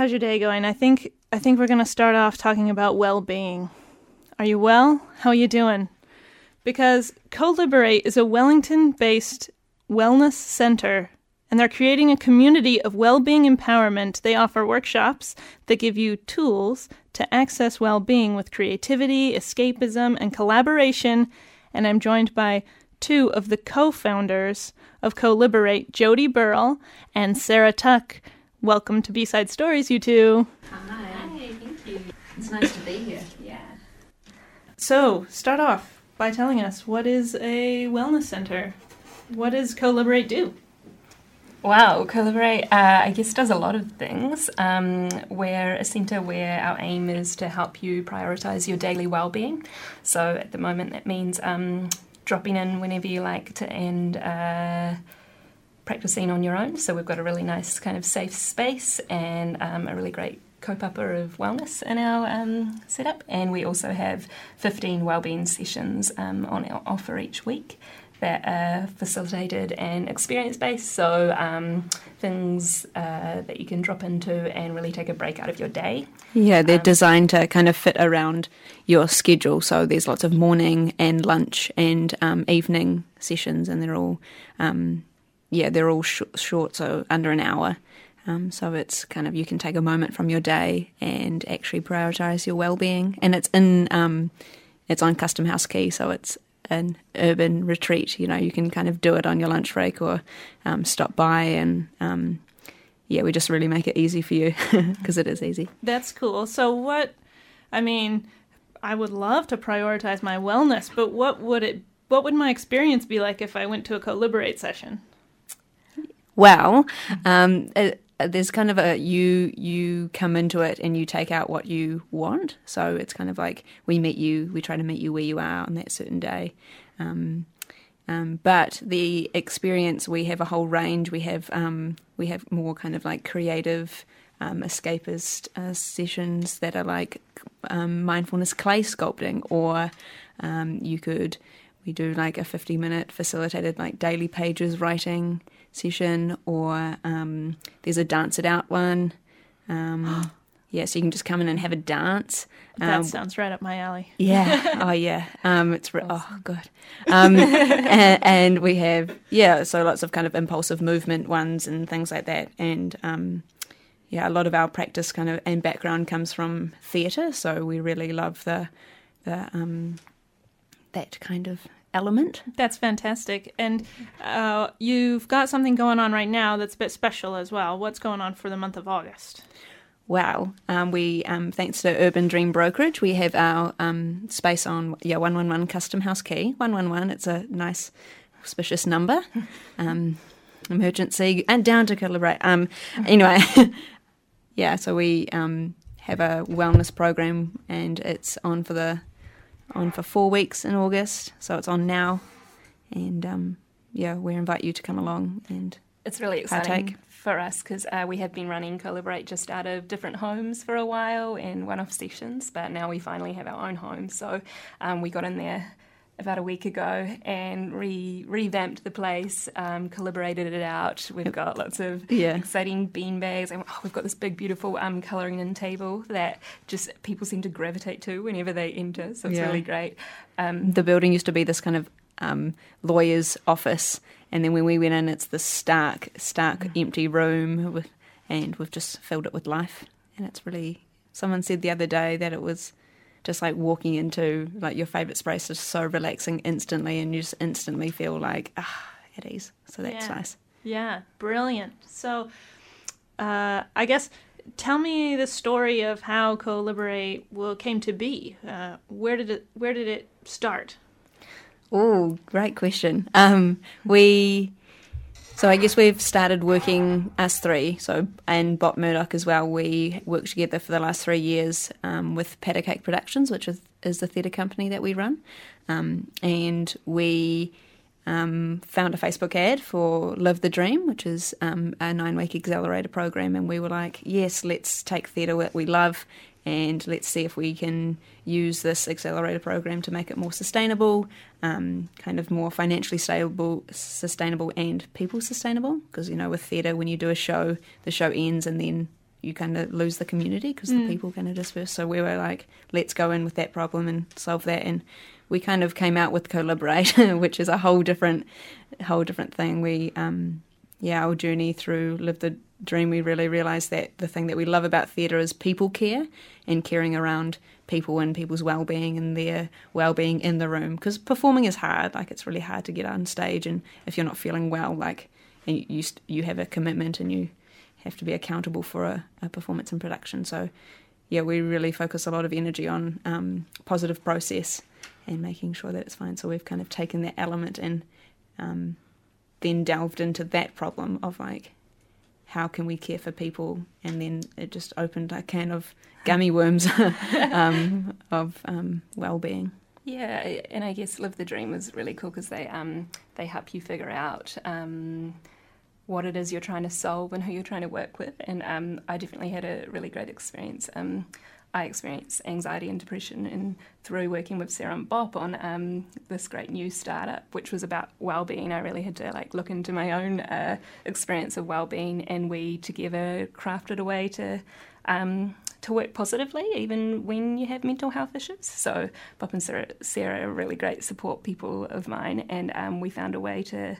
How's your day going? I think we're going to start off talking about well-being. Are you well? How are you doing? Because Co-Liberate is a Wellington-based wellness center, and they're creating a community of well-being empowerment. They offer workshops that give you tools to access well-being with creativity, escapism, and collaboration. And I'm joined by two of the co-founders of Co-Liberate, Jody Burrell and Sarah Tuck. Welcome to B-Side Stories, you two. Hi, thank you. It's nice to be here. Yeah. So, start off by telling us, what is a wellness center? What does Co-Liberate do? Wow, Co-Liberate, I guess, does a lot of things. We're a centre where our aim is to help you prioritise your daily well-being. So, at the moment, that means dropping in whenever you like to and practicing on your own. So we've got a really nice kind of safe space and a really great kaupapa of wellness in our setup. And we also have 15 wellbeing sessions on our offer each week that are facilitated and experience-based. So things that you can drop into and really take a break out of your day. Yeah, they're designed to kind of fit around your schedule. So there's lots of morning and lunch and evening sessions, and they're all short, so under an hour. So it's kind of, you can take a moment from your day and actually prioritise your well-being. And it's in it's on Custom House Quay, so it's an urban retreat. You know, you can kind of do it on your lunch break or stop by, and we just really make it easy for you because it is easy. That's cool. So I would love to prioritise my wellness, but what would my experience be like if I went to a Co-Liberate session? Well, there's kind of you come into it and you take out what you want. So it's kind of like we try to meet you where you are on that certain day. But the experience, we have a whole range. We have more kind of like creative escapist sessions that are like mindfulness clay sculpting, or we do like a 50-minute facilitated like daily pages writing session, or there's a dance it out one. So you can just come in and have a dance. That sounds right up my alley. Yeah. Oh yeah. It's awesome. Oh god. And we have so lots of kind of impulsive movement ones and things like that, and a lot of our practice kind of and background comes from theatre, so we really love the that kind of element. That's fantastic. And you've got something going on right now that's a bit special as well. What's going on for the month of August? Wow. We thanks to Urban Dream Brokerage, we have our space on 111 Custom House Quay. 111, it's a nice, auspicious number. Emergency, and down to collaborate. Anyway, so we have a wellness program, and it's on for 4 weeks in August, so it's on now, and we invite you to come along and it's really exciting partake. For us, because we have been running Co-Liberate just out of different homes for a while and one-off sessions, but now we finally have our own home, so we got in there about a week ago and revamped the place, collaborated it out. We've got lots of exciting beanbags, and we've got this big, beautiful colouring in table that just people seem to gravitate to whenever they enter, so it's really great. The building used to be this kind of lawyer's office, and then when we went in, it's this stark empty room, and we've just filled it with life. And it's really, someone said the other day that it was just like walking into like your favourite space is so relaxing instantly, and you just instantly feel like at ease. So that's nice. Yeah, brilliant. So I guess tell me the story of how Co-Liberate came to be. Where did it start? Oh, great question. So I guess we've started working, us three, and Bob Murdoch as well. We worked together for the last 3 years with Paddlecake Productions, which is the theatre company that we run. And we found a Facebook ad for Live the Dream, which is a 9-week accelerator program. And we were like, yes, let's take theatre that we love and let's see if we can use this accelerator program to make it more sustainable, kind of more financially stable, sustainable, and people sustainable. Because, you know, with theatre, when you do a show, the show ends and then you kind of lose the community because the people kind of disperse. So we were like, let's go in with that problem and solve that. And we kind of came out with Co-Liberate, which is a whole different thing. We, our journey through Live the Dream, we really realised that the thing that we love about theatre is people care and caring around people and people's well-being and their well-being in the room, because performing is hard. Like, it's really hard to get on stage, and if you're not feeling well, like, and you have a commitment and you have to be accountable for a performance and production. So yeah, we really focus a lot of energy on positive process and making sure that it's fine. So we've kind of taken that element and then delved into that problem of like, how can we care for people? And then it just opened a can of gummy worms of well-being. Yeah, and I guess Live the Dream is really cool because they help you figure out what it is you're trying to solve and who you're trying to work with. And I definitely had a really great experience. I experienced anxiety and depression, and through working with Sarah and Bob on this great new startup, which was about well-being, I really had to like look into my own experience of well-being, and we together crafted a way to work positively even when you have mental health issues. So Bob and Sarah are really great support people of mine, and we found a way to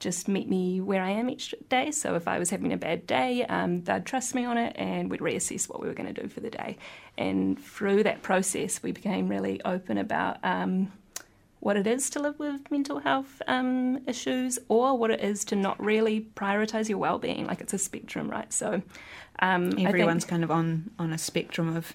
just meet me where I am each day. So if I was having a bad day, they'd trust me on it, and we'd reassess what we were going to do for the day. And through that process, we became really open about what it is to live with mental health issues, or what it is to not really prioritise your well-being. Like, it's a spectrum, right? So everyone's kind of on a spectrum of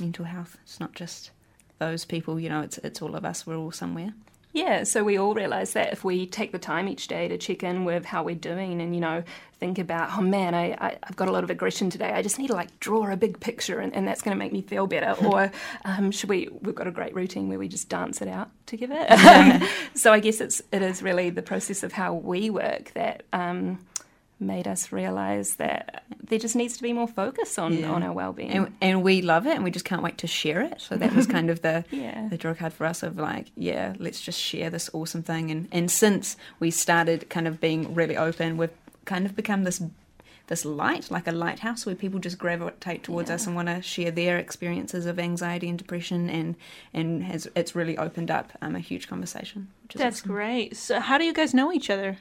mental health. It's not just those people, you know, it's all of us. We're all somewhere. Yeah, so we all realise that if we take the time each day to check in with how we're doing and, you know, think about, oh man, I've got a lot of aggression today, I just need to like draw a big picture and that's going to make me feel better. Or we've got a great routine where we just dance it out together. So I guess it is really the process of how we work that made us realise that there just needs to be more focus on our well-being. And we love it, and we just can't wait to share it. So that was kind of the draw card for us of like, yeah, let's just share this awesome thing. And since we started kind of being really open, we've kind of become this light, like a lighthouse, where people just gravitate towards us and want to share their experiences of anxiety and depression, and it's really opened up a huge conversation. Which is awesome. Great. So how do you guys know each other?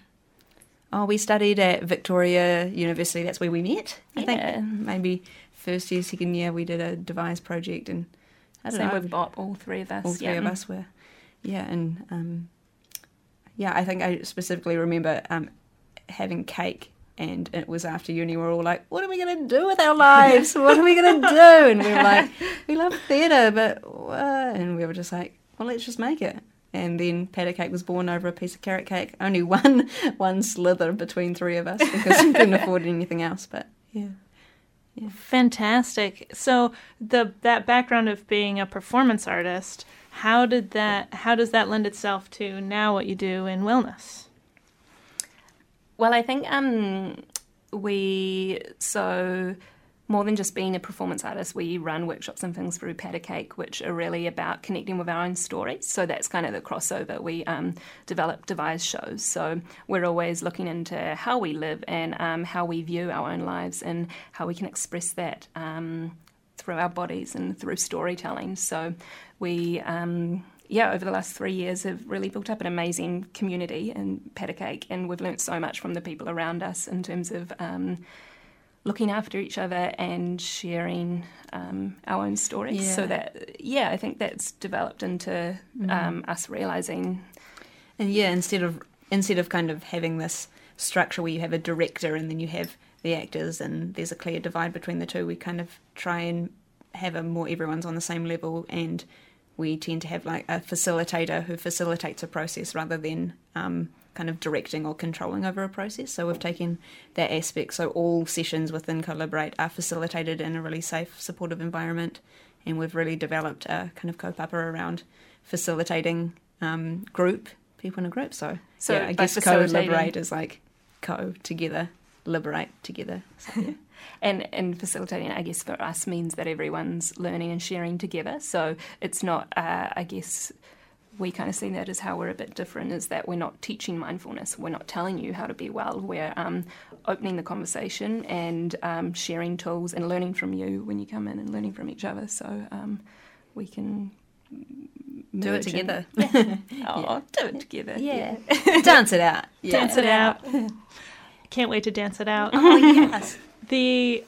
Oh, we studied at Victoria University. That's where we met. I think maybe first year, second year, we did a devised project, and I don't know. With Bob, all three of us. All three of us were, and I think I specifically remember having cake, and it was after uni. We're all like, "What are we going to do with our lives? What are we going to do?" And we were like, "We love theatre, but what?" And we were just like, "Well, let's just make it." And then Paddlecake was born over a piece of carrot cake. Only one slither between three of us, because we couldn't afford anything else. But yeah, fantastic. So that background of being a performance artist, how does that lend itself to now what you do in wellness? Well, I think more than just being a performance artist, we run workshops and things through Paddlecake, which are really about connecting with our own stories. So that's kind of the crossover. We develop devised shows. So we're always looking into how we live and how we view our own lives and how we can express that through our bodies and through storytelling. So we... over the last 3 years have really built up an amazing community in Paddlecake, and we've learnt so much from the people around us in terms of... looking after each other and sharing our own stories. Yeah. So that, I think that's developed into us realising. And instead of kind of having this structure where you have a director and then you have the actors and there's a clear divide between the two, we kind of try and have a more everyone's on the same level, and we tend to have like a facilitator who facilitates a process rather than... kind of directing or controlling over a process. So we've taken that aspect. So all sessions within Co-Liberate are facilitated in a really safe, supportive environment, and we've really developed a kind of co-papa around facilitating people in a group. So I guess Co-Liberate is like co together, liberate together. So, yeah. And facilitating, I guess, for us means that everyone's learning and sharing together. So it's not, we kind of see that as how we're a bit different, is that we're not teaching mindfulness, we're not telling you how to be well, we're opening the conversation and sharing tools and learning from you when you come in and learning from each other, so we can do it together. Do it together. Yeah. Dance it out. Yeah. Dance it out. Can't wait to dance it out. Oh, yes. The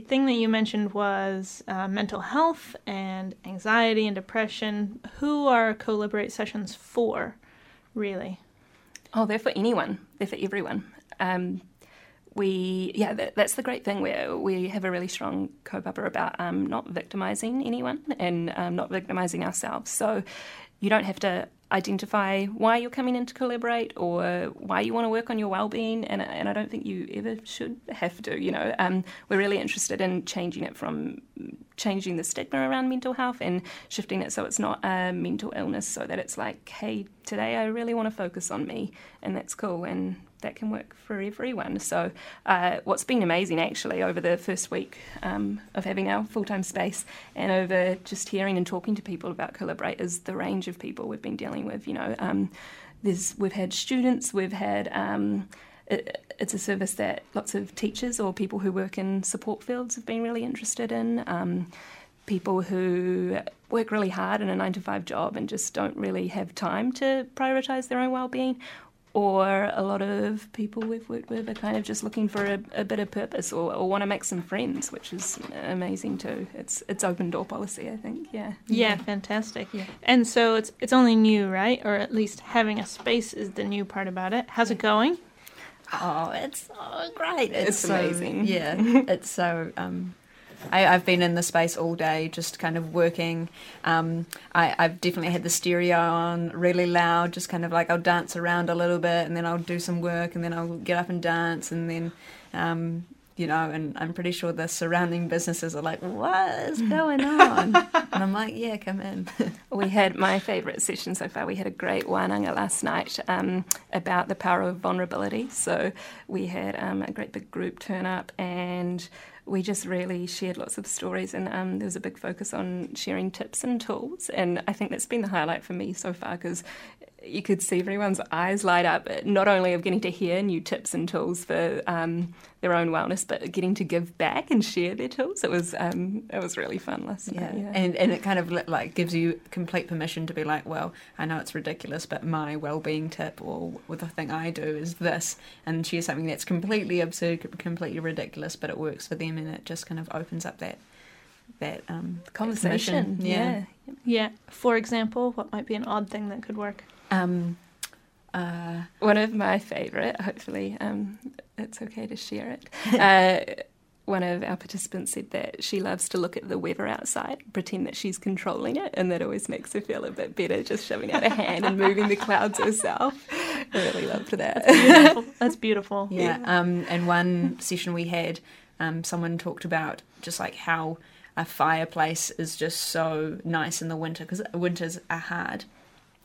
thing that you mentioned was mental health and anxiety and depression. Who are Co-Liberate sessions for, really? Oh, they're for anyone. They're for everyone. That's the great thing. We have a really strong co-bubber about not victimising anyone and not victimising ourselves. So you don't have to identify why you're coming in to collaborate or why you want to work on your well-being, and I don't think you ever should have to, you know. We're really interested in changing it from changing the stigma around mental health and shifting it so it's not a mental illness, so that it's like, hey, today I really want to focus on me, and that's cool, and that can work for everyone. So what's been amazing actually over the first week of having our full-time space and over just hearing and talking to people about Co-Liberate is the range of people we've been dealing with, you know. We've had students, we've had it's a service that lots of teachers or people who work in support fields have been really interested in, people who work really hard in a 9-to-5 job and just don't really have time to prioritise their own well-being, or a lot of people we've worked with are kind of just looking for a bit of purpose or want to make some friends, which is amazing too. It's open door policy, I think, yeah. Yeah, fantastic. Yeah. And so it's only new, right? Or at least having a space is the new part about it. How's it going? Oh, it's so great. It's so amazing. Yeah, it's so... I've been in the space all day just kind of working. I've definitely had the stereo on really loud, just kind of like I'll dance around a little bit and then I'll do some work and then I'll get up and dance and then, you know, and I'm pretty sure the surrounding businesses are like, what is going on? And I'm like, yeah, come in. We had my favourite session so far. We had a great wānanga last night about the power of vulnerability. So we had a great big group turn up and... we just really shared lots of stories and there was a big focus on sharing tips and tools, and I think that's been the highlight for me so far because you could see everyone's eyes light up, not only of getting to hear new tips and tools for their own wellness, but getting to give back and share their tools. It was really fun last night. Yeah. And it kind of like gives you complete permission to be like, well, I know it's ridiculous, but my well-being tip or the thing I do is this, and share something that's completely absurd, completely ridiculous, but it works for them, and it just kind of opens up that conversation. Yeah. For example, what might be an odd thing that could work? One of my favourite, hopefully it's okay to share it, one of our participants said that she loves to look at the weather outside, pretend that she's controlling it, and that always makes her feel a bit better, just shoving out a hand and moving the clouds herself. I really loved that. That's beautiful. Yeah. And one session we had, someone talked about just like how a fireplace is just so nice in the winter because winters are hard.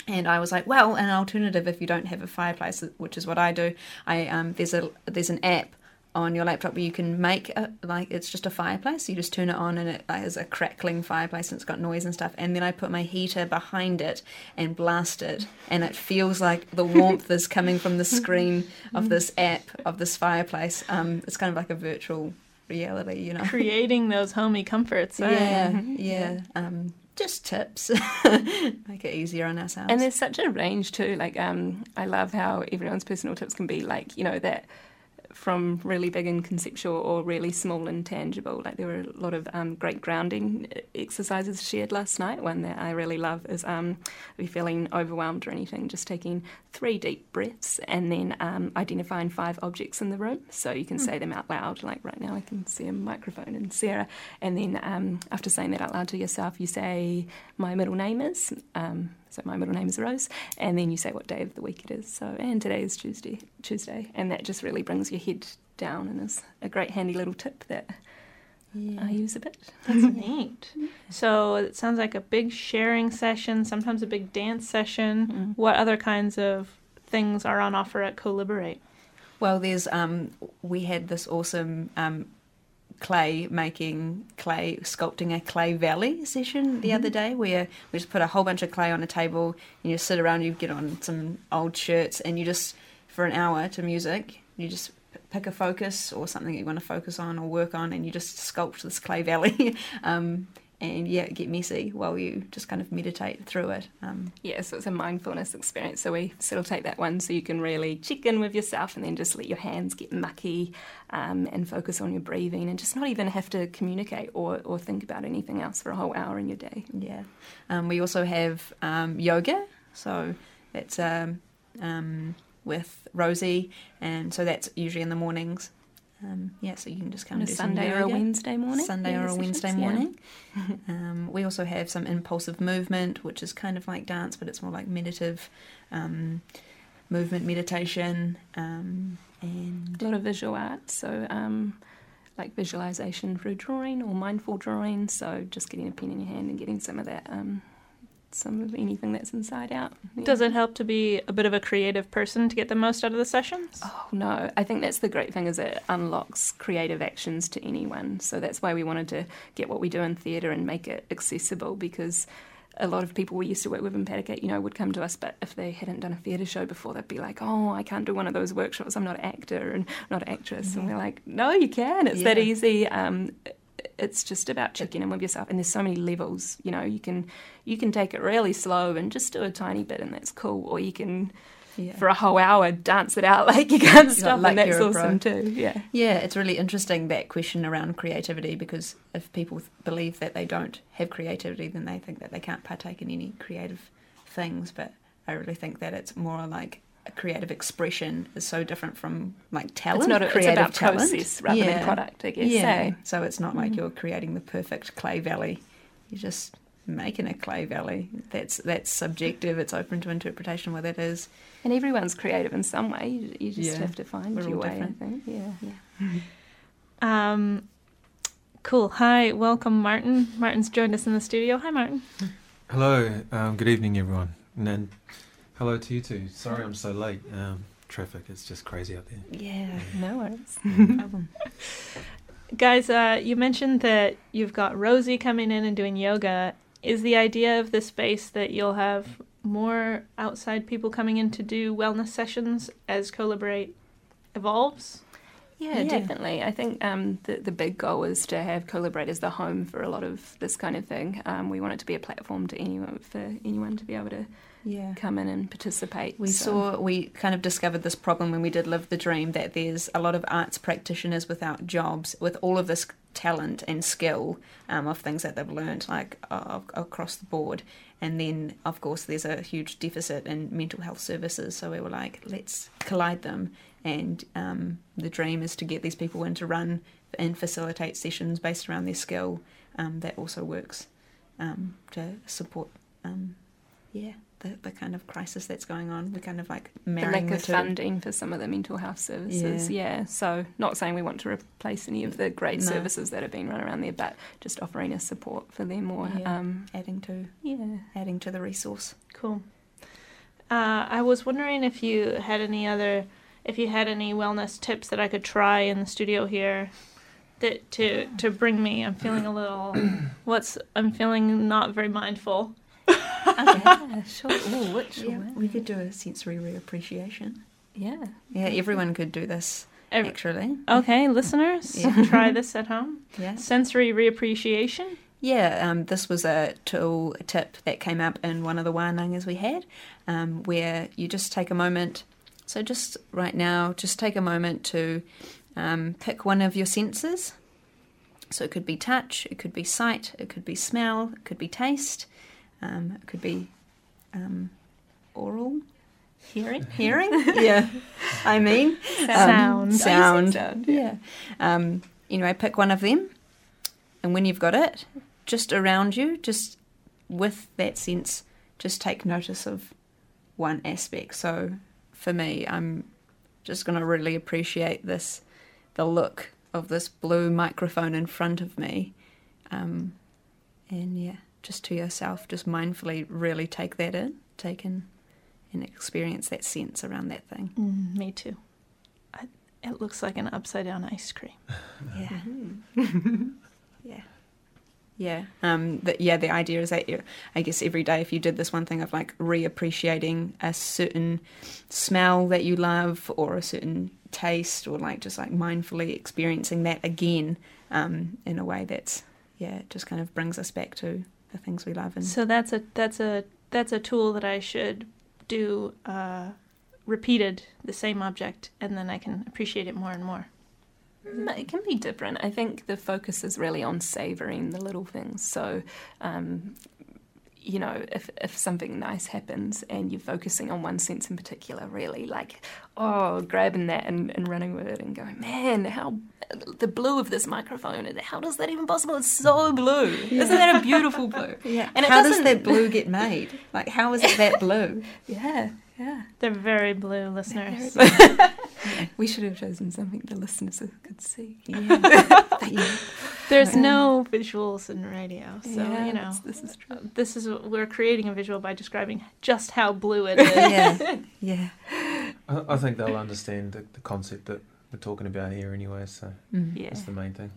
And I was like, well, an alternative if you don't have a fireplace, which is what I do, there's an app on your laptop where you can make it's just a fireplace. You just turn it on and it is a crackling fireplace and it's got noise and stuff. And then I put my heater behind it and blast it, and it feels like the warmth is coming from the screen of this app, of this fireplace. It's kind of like a virtual reality, you know. Creating those homey comforts. Eh? Yeah. Just tips. Make it easier on ourselves. And there's such a range too. Like, I love how everyone's personal tips can be like, you know, that from really big and conceptual or really small and tangible. Like, there were a lot of great grounding exercises shared last night. One that I really love is if you're feeling overwhelmed or anything, just taking 3 deep breaths and then identifying 5 objects in the room. So you can say them out loud. Like right now I can see a microphone and Sarah. And then after saying that out loud to yourself, you say, my middle name is... So my middle name is Rose, and then you say what day of the week it is. So, and today is Tuesday, and that just really brings your head down and is a great handy little tip that I use a bit. That's neat. So it sounds like a big sharing session, sometimes a big dance session. Mm-hmm. What other kinds of things are on offer at Co-Liberate? Well, we had this awesome sculpting a clay valley session the other day, where we just put a whole bunch of clay on a table and you sit around, you get on some old shirts and you just, for an hour to music, you just pick a focus or something that you want to focus on or work on, and you just sculpt this clay valley and get messy while you just kind of meditate through it. So it's a mindfulness experience, so we facilitate that one so you can really check in with yourself and then just let your hands get mucky and focus on your breathing and just not even have to communicate or think about anything else for a whole hour in your day. We also have yoga, so it's with Rosie, and so that's usually in the mornings. So you can just come and do a Sunday or a Wednesday morning. We also have some impulsive movement, which is kind of like dance, but it's more like meditative movement, meditation, and a lot of visual art. So like visualization through drawing or mindful drawing. So just getting a pen in your hand and getting some of that. Some of anything that's inside out. Yeah. Does it help to be a bit of a creative person to get the most out of the sessions? Oh, no. I think that's the great thing, is it unlocks creative actions to anyone. So that's why we wanted to get what we do in theatre and make it accessible, because a lot of people we used to work with in Paddlecake, would come to us, but if they hadn't done a theatre show before, they'd be like, oh, I can't do one of those workshops. I'm not an actor and not an actress. Mm-hmm. And we're like, no, you can. It's that easy. It's just about checking in with yourself, and there's so many levels. You can take it really slow and just do a tiny bit, and that's cool. Or you can, for a whole hour, dance it out like you can't stop, like, and that's awesome too. Yeah, it's really interesting, that question around creativity, because if people believe that they don't have creativity, then they think that they can't partake in any creative things. But I really think that it's more like a creative expression is so different from like talent. It's not about talent. Process rather than product, I guess. Yeah. So it's not like you're creating the perfect clay valley. You're just making a clay valley. That's subjective. It's open to interpretation where that is. And everyone's creative in some way. You just have to find your way, different. I think. Yeah. Cool. Hi, welcome, Martin. Martin's joined us in the studio. Hi, Martin. Hello. Good evening, everyone. And hello to you too. Sorry I'm so late. Traffic is just crazy out there. Yeah, no worries. Guys, you mentioned that you've got Rosie coming in and doing yoga. Is the idea of the space that you'll have more outside people coming in to do wellness sessions as Co-Liberate evolves? Yeah, definitely. I think the big goal is to have Co-Liberate as the home for a lot of this kind of thing. We want it to be a platform for anyone to be able to come in and participate. We kind of discovered this problem when we did Live the Dream, that there's a lot of arts practitioners without jobs with all of this talent and skill of things that they've learned, like across the board. And then, of course, there's a huge deficit in mental health services. So we were like, let's collide them. And the dream is to get these people in to run and facilitate sessions based around their skill that also works to support the kind of crisis that's going on. We're kind of like marrying the lack of funding for some of the mental health services. Yeah. So not saying we want to replace any of the great services that are being run around there, but just offering a support for them, or adding to the resource. Cool. I was wondering if you had any wellness tips that I could try in the studio here that to bring me. I'm feeling a little. I'm feeling not very mindful. Yeah, sure. Ooh, we could do a sensory reappreciation. Yeah. Yeah, everyone could do this, actually. Okay, listeners, try this at home. Yeah. Sensory reappreciation. Yeah, this was a tip that came up in one of the wānangas we had, where you just take a moment. So just right now, just take a moment to pick one of your senses. So it could be touch, it could be sight, it could be smell, it could be taste. It could be oral, hearing. Yeah, I mean sound. Yeah. Anyway, pick one of them, and when you've got it, just around you, just with that sense, just take notice of one aspect. So for me, I'm just going to really appreciate the look of this blue microphone in front of me, and yeah. Just to yourself, just mindfully really take in and experience that sense around that thing. Me too. It looks like an upside-down ice cream. Yeah. Mm-hmm. Yeah. Yeah. The idea is that, I guess, every day if you did this one thing of, like, reappreciating a certain smell that you love or a certain taste or, like, just, like, mindfully experiencing that again in a way that's, yeah, it just kind of brings us back to the things we love. And so that's a tool that I should do repeated, the same object, and then I can appreciate it more and more. It can be different. I think the focus is really on savouring the little things. So, if something nice happens and you're focusing on one sense in particular, really, like, grabbing that and running with it and going, man, how the blue of this microphone, how is that even possible? It's so blue. Yeah. Isn't that a beautiful blue? Yeah. And how does that blue get made? Like, how is it that blue? Yeah. Yeah, they're very blue, listeners. Very blue. Yeah. We should have chosen something the listeners could see. Yeah. Yeah. There's no visuals in radio, so yeah, this is true. We're creating a visual by describing just how blue it is. Yeah, yeah. I think they'll understand the concept that we're talking about here, anyway. So that's the main thing.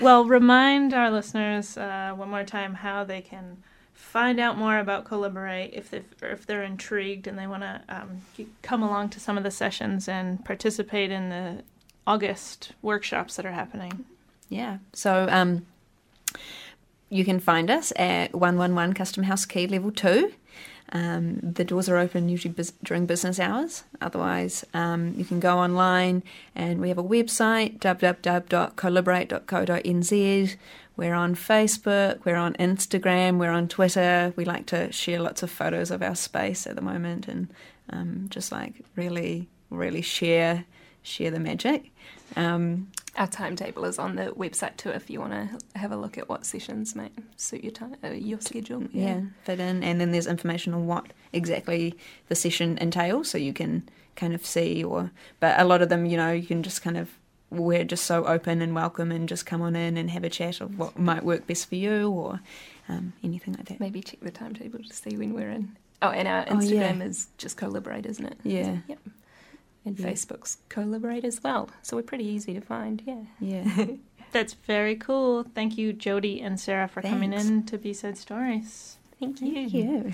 Well, remind our listeners one more time how they can find out more about Co-Liberate if they're intrigued and they want to come along to some of the sessions and participate in the August workshops that are happening. Yeah, so you can find us at 111 Custom House Quay, Level 2. The doors are open usually during business hours. Otherwise, you can go online, and we have a website, www.coliberate.co.nz. We're on Facebook, we're on Instagram, we're on Twitter. We like to share lots of photos of our space at the moment and just like really, really share the magic. Our timetable is on the website too if you want to have a look at what sessions might suit your time, your schedule. Yeah, fit in. And then there's information on what exactly the session entails, so you can kind of see. But a lot of them, you can just kind of, we're just so open and welcome and just come on in and have a chat of what might work best for you or anything like that. Maybe check the timetable to see when we're in. Oh, and our Instagram is just Co-Liberate, isn't it? Yeah. Yep. And Facebook's Co-Liberate as well. So we're pretty easy to find, yeah. Yeah. That's very cool. Thank you, Jody and Sarah, for coming in to B-Side Stories. Thank you.